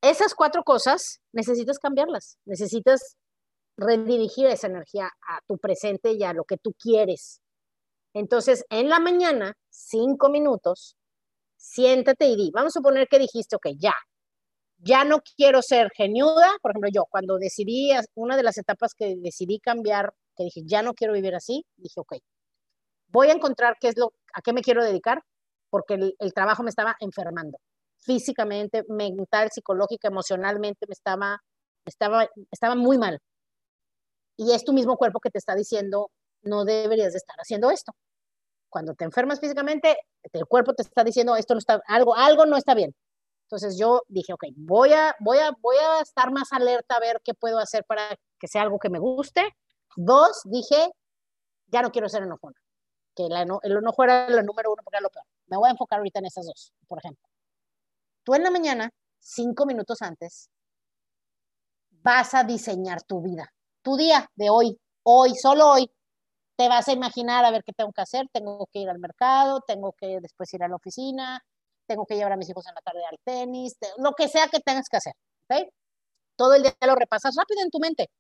Esas cuatro cosas necesitas cambiarlas, necesitas redirigir esa energía a tu presente y a lo que tú quieres. Entonces, en la mañana, cinco minutos, siéntate y di, vamos a suponer que dijiste, ok, ya, ya no quiero ser geniuda. Por ejemplo, yo cuando decidí, una de las etapas que decidí cambiar, que dije, ya no quiero vivir así, dije, ok, voy a encontrar qué es lo, a qué me quiero dedicar, porque el, el trabajo me estaba enfermando, físicamente, mental, psicológica, emocionalmente, me estaba, estaba, estaba muy mal. Y es tu mismo cuerpo que te está diciendo, no deberías de estar haciendo esto. Cuando te enfermas físicamente, el cuerpo te está diciendo, esto no está, algo, algo no está bien. Entonces yo dije, ok, voy a, voy a, voy a estar más alerta a ver qué puedo hacer para que sea algo que me guste. Dos, dije, ya no quiero ser enojona. Que la, el enojo era lo número uno, porque era lo peor. Me voy a enfocar ahorita en esas dos, por ejemplo. Tú en la mañana, cinco minutos antes, vas a diseñar tu vida. Tu día de hoy, hoy, solo hoy, te vas a imaginar a ver qué tengo que hacer, tengo que ir al mercado, tengo que después ir a la oficina, tengo que llevar a mis hijos en la tarde al tenis, te, lo que sea que tengas que hacer, ¿ok? Todo el día lo repasas rápido en tu mente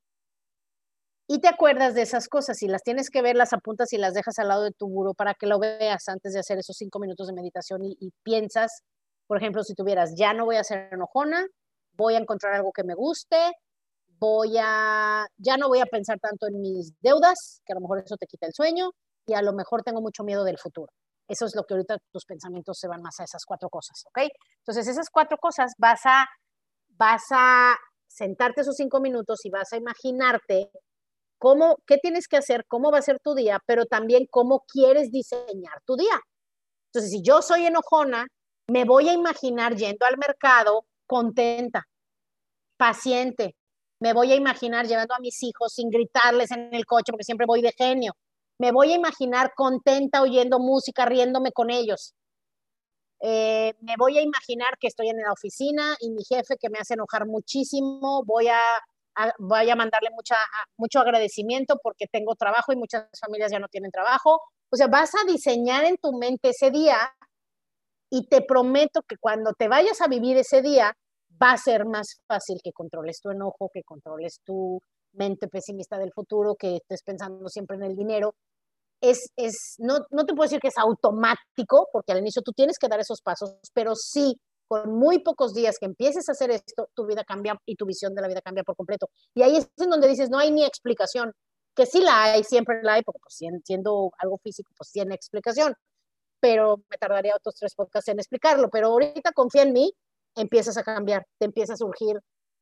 y te acuerdas de esas cosas, y las tienes que ver, las apuntas y las dejas al lado de tu buró para que lo veas antes de hacer esos cinco minutos de meditación y, y piensas, por ejemplo, si tuvieras, ya no voy a ser enojona, voy a encontrar algo que me guste, voy a, ya no voy a pensar tanto en mis deudas, que a lo mejor eso te quita el sueño, y a lo mejor tengo mucho miedo del futuro. Eso es lo que ahorita tus pensamientos se van más a esas cuatro cosas, ¿ok? Entonces, esas cuatro cosas vas a, vas a sentarte esos cinco minutos y vas a imaginarte cómo, qué tienes que hacer, cómo va a ser tu día, pero también cómo quieres diseñar tu día. Entonces, si yo soy enojona, me voy a imaginar yendo al mercado contenta, paciente. Me voy a imaginar llevando a mis hijos sin gritarles en el coche, porque siempre voy de genio. Me voy a imaginar contenta oyendo música, riéndome con ellos. Eh, me voy a imaginar que estoy en la oficina y mi jefe que me hace enojar muchísimo, voy a, a, voy a mandarle mucha, a, mucho agradecimiento porque tengo trabajo y muchas familias ya no tienen trabajo. O sea, vas a diseñar en tu mente ese día y te prometo que cuando te vayas a vivir ese día va a ser más fácil que controles tu enojo, que controles tu mente pesimista del futuro, que estés pensando siempre en el dinero. Es, es, no, no te puedo decir que es automático, porque al inicio tú tienes que dar esos pasos, pero sí, con muy pocos días que empieces a hacer esto, tu vida cambia y tu visión de la vida cambia por completo. Y ahí es en donde dices, no hay ni explicación, que sí la hay, siempre la hay, porque pues, siendo algo físico, pues tiene explicación, pero me tardaría otros tres podcasts en explicarlo, pero ahorita confía en mí, empiezas a cambiar, te empieza a surgir,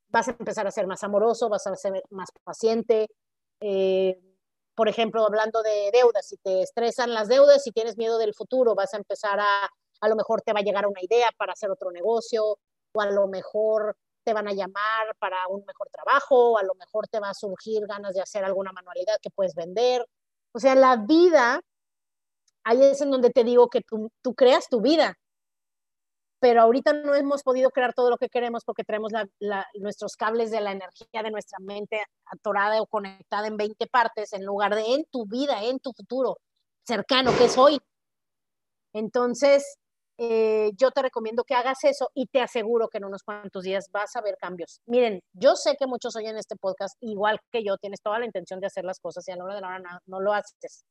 vas a empezar a ser más amoroso, vas a ser más paciente, eh... Por ejemplo, hablando de deudas, si te estresan las deudas, si tienes miedo del futuro, vas a empezar a, a lo mejor te va a llegar una idea para hacer otro negocio, o a lo mejor te van a llamar para un mejor trabajo, o a lo mejor te va a surgir ganas de hacer alguna manualidad que puedes vender. O sea, la vida, ahí es en donde te digo que tú, tú creas tu vida, pero ahorita no hemos podido crear todo lo que queremos porque traemos la, la, nuestros cables de la energía de nuestra mente atorada o conectada en veinte partes en lugar de en tu vida, en tu futuro cercano, que es hoy. Entonces, eh, yo te recomiendo que hagas eso y te aseguro que en unos cuantos días vas a ver cambios. Miren, yo sé que muchos oyen este podcast, igual que yo, tienes toda la intención de hacer las cosas y a la hora de la hora no, no lo haces.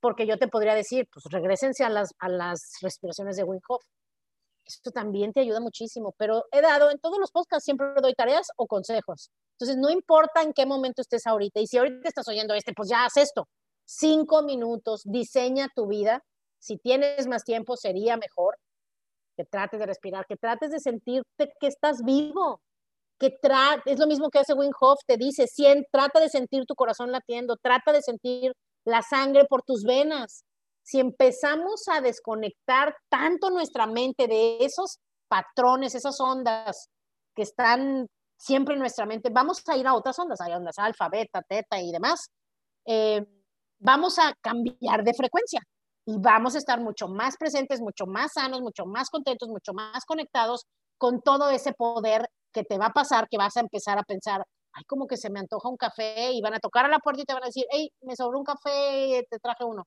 Porque yo te podría decir, pues regrésense a las, a las respiraciones de Wim Hof. Esto también te ayuda muchísimo, pero he dado, en todos los podcasts siempre doy tareas o consejos. Entonces, no importa en qué momento estés ahorita, y si ahorita estás oyendo este, pues ya haz esto. Cinco minutos, diseña tu vida. Si tienes más tiempo, sería mejor que trates de respirar, que trates de sentirte que estás vivo. Que tra- es lo mismo que hace Wim Hof, te dice, cien, trata de sentir tu corazón latiendo, trata de sentir la sangre por tus venas. Si empezamos a desconectar tanto nuestra mente de esos patrones, esas ondas que están siempre en nuestra mente, vamos a ir a otras ondas, hay ondas alfa, beta, teta y demás, eh, vamos a cambiar de frecuencia y vamos a estar mucho más presentes, mucho más sanos, mucho más contentos, mucho más conectados con todo ese poder que te va a pasar, que vas a empezar a pensar, ay, como que se me antoja un café, y van a tocar a la puerta y te van a decir, hey, me sobró un café, te traje uno.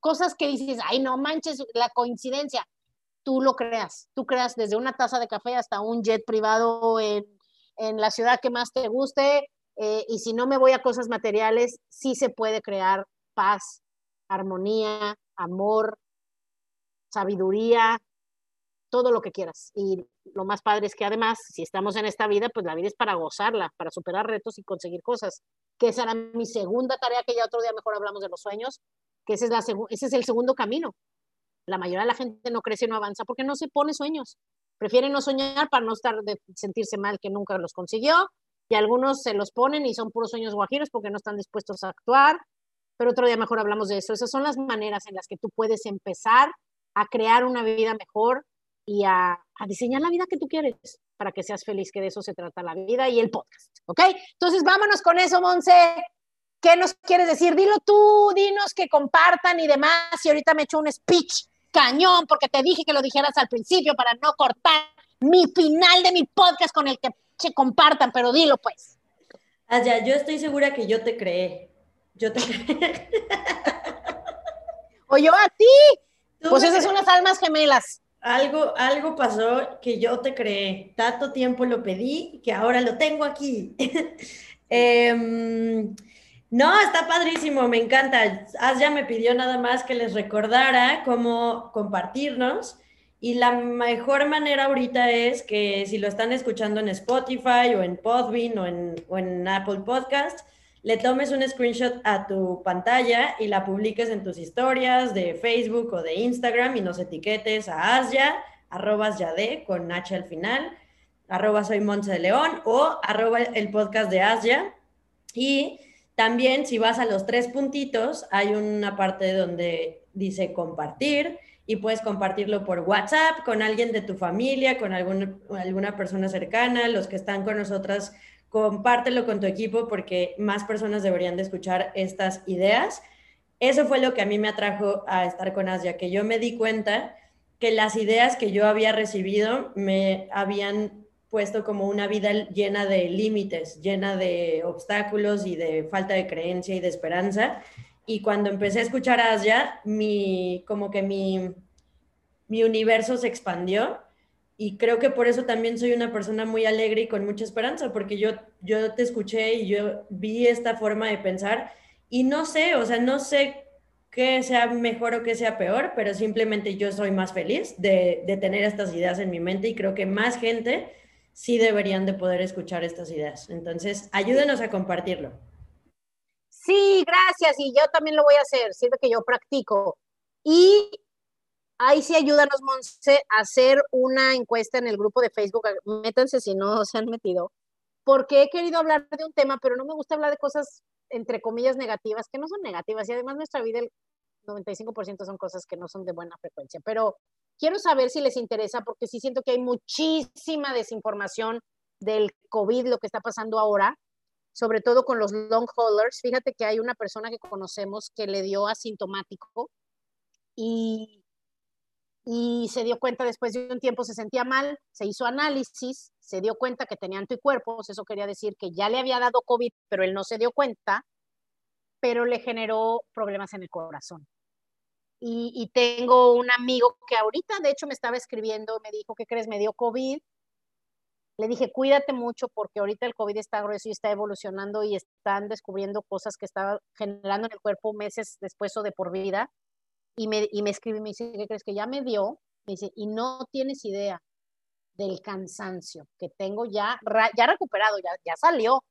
Cosas que dices, ay, no manches, la coincidencia, tú lo creas, tú creas desde una taza de café hasta un jet privado en, en la ciudad que más te guste, eh, y si no me voy a cosas materiales, sí se puede crear paz, armonía, amor, sabiduría, todo lo que quieras. Y lo más padre es que además, si estamos en esta vida, pues la vida es para gozarla, para superar retos y conseguir cosas, que esa era mi segunda tarea, que ya otro día mejor hablamos de los sueños, que ese es, la seg- ese es el segundo camino. La mayoría de la gente no crece y no avanza porque no se pone sueños. Prefieren no soñar para no estar de sentirse mal que nunca los consiguió, y algunos se los ponen y son puros sueños guajiros porque no están dispuestos a actuar, pero otro día mejor hablamos de eso. Esas son las maneras en las que tú puedes empezar a crear una vida mejor y a, a diseñar la vida que tú quieres para que seas feliz, que de eso se trata la vida y el podcast, ¿ok? Entonces, vámonos con eso, Monse. ¿Qué nos quieres decir? Dilo tú, dinos que compartan y demás. Y ahorita me echo un speech cañón porque te dije que lo dijeras al principio para no cortar mi final de mi podcast con el que se compartan, pero dilo pues. Azya, yo estoy segura que yo te creé. Yo te creé. O yo a ti. Pues esas son las almas gemelas. Algo, algo pasó que yo te creé. Tanto tiempo lo pedí que ahora lo tengo aquí. eh, No, está padrísimo, me encanta. Azya me pidió nada más que les recordara cómo compartirnos, y la mejor manera ahorita es que si lo están escuchando en Spotify o en Podbean o en, o en Apple Podcast, le tomes un screenshot a tu pantalla y la publiques en tus historias de Facebook o de Instagram y nos etiquetes a Azya, arroba Azyade, con H al final, arroba soy Montse de León o arroba el podcast de Azya, y También, si vas a los tres puntitos, hay una parte donde dice compartir y puedes compartirlo por WhatsApp con alguien de tu familia, con algún, alguna persona cercana, los que están con nosotras, compártelo con tu equipo porque más personas deberían de escuchar estas ideas. Eso fue lo que a mí me atrajo a estar con Azya, que yo me di cuenta que las ideas que yo había recibido me habían puesto como una vida llena de límites, llena de obstáculos y de falta de creencia y de esperanza. Y cuando empecé a escuchar a Azya, mi, como que mi, mi universo se expandió y creo que por eso también soy una persona muy alegre y con mucha esperanza, porque yo, yo te escuché y yo vi esta forma de pensar y no sé, o sea, no sé qué sea mejor o qué sea peor, pero simplemente yo soy más feliz de, de tener estas ideas en mi mente y creo que más gente sí deberían de poder escuchar estas ideas. Entonces, ayúdenos a compartirlo. Sí, gracias. Y yo también lo voy a hacer, siempre que yo practico. Y ahí sí ayúdanos, Monse, a hacer una encuesta en el grupo de Facebook. Métanse si no se han metido. Porque he querido hablar de un tema, pero no me gusta hablar de cosas, entre comillas, negativas, que no son negativas. Y además nuestra vida, el noventa y cinco por ciento son cosas que no son de buena frecuencia. Pero quiero saber si les interesa, porque sí siento que hay muchísima desinformación del COVID, lo que está pasando ahora, sobre todo con los long haulers. Fíjate que hay una persona que conocemos que le dio asintomático y, y se dio cuenta después de un tiempo, se sentía mal, se hizo análisis, se dio cuenta que tenía anticuerpos, eso quería decir que ya le había dado COVID, pero él no se dio cuenta, pero le generó problemas en el corazón. Y, y tengo un amigo que ahorita, de hecho, me estaba escribiendo, me dijo, ¿qué crees? Me dio COVID. Le dije, cuídate mucho porque ahorita el COVID está grueso y está evolucionando y están descubriendo cosas que estaba generando en el cuerpo meses después o de por vida. Y me, y me escribe y me dice, ¿qué crees? Que ya me dio. Me dice, y no tienes idea del cansancio que tengo ya, ya recuperado, ya, ya salió.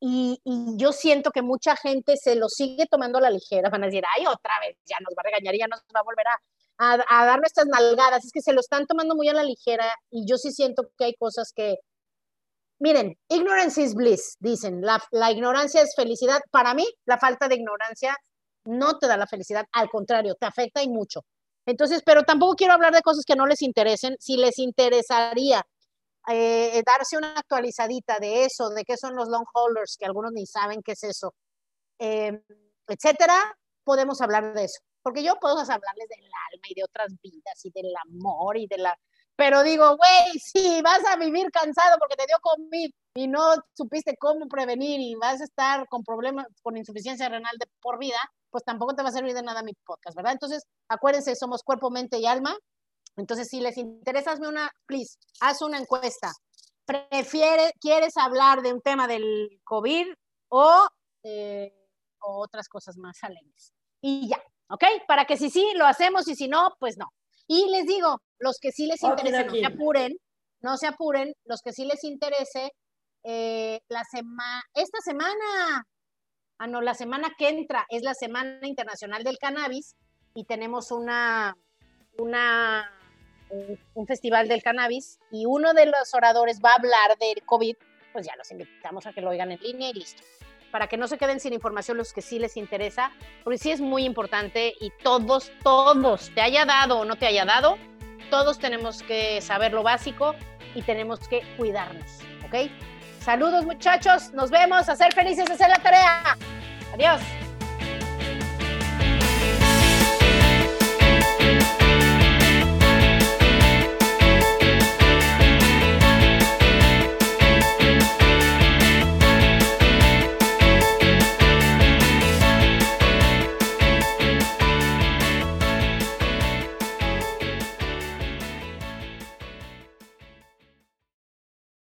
Y, y yo siento que mucha gente se lo sigue tomando a la ligera, van a decir, ay, otra vez, ya nos va a regañar y ya nos va a volver a, a, a dar nuestras nalgadas, es que se lo están tomando muy a la ligera y yo sí siento que hay cosas que, miren, ignorance is bliss, dicen, la, la ignorancia es felicidad, para mí la falta de ignorancia no te da la felicidad, al contrario, te afecta y mucho. Entonces, pero tampoco quiero hablar de cosas que no les interesen, si les interesaría Eh, darse una actualizadita de eso, de qué son los long haulers, que algunos ni saben qué es eso, eh, etcétera, podemos hablar de eso, porque yo puedo hablarles del alma y de otras vidas y del amor y de la, pero digo, güey, sí, vas a vivir cansado porque te dio COVID y no supiste cómo prevenir y vas a estar con problemas, con insuficiencia renal de por vida, pues tampoco te va a servir de nada mi podcast, ¿verdad? Entonces, acuérdense, somos cuerpo, mente y alma. Entonces, si les interesa, hazme una, please, haz una encuesta. Prefiere, ¿Quieres hablar de un tema del COVID o, eh, o otras cosas más alegres? Y ya, ¿ok? Para que si sí, lo hacemos y si no, pues no. Y les digo, los que sí les interese, no se apuren, no se apuren, los que sí les interese, eh, la sema, esta semana, ah, no, la semana que entra es la Semana Internacional del Cannabis y tenemos una, una... un festival del cannabis y uno de los oradores va a hablar del COVID, pues ya los invitamos a que lo oigan en línea y listo, para que no se queden sin información los que sí les interesa, porque sí es muy importante y todos, todos, te haya dado o no te haya dado, todos tenemos que saber lo básico y tenemos que cuidarnos, ¿ok? Saludos muchachos, nos vemos, a ser felices, a hacer la tarea. Adiós.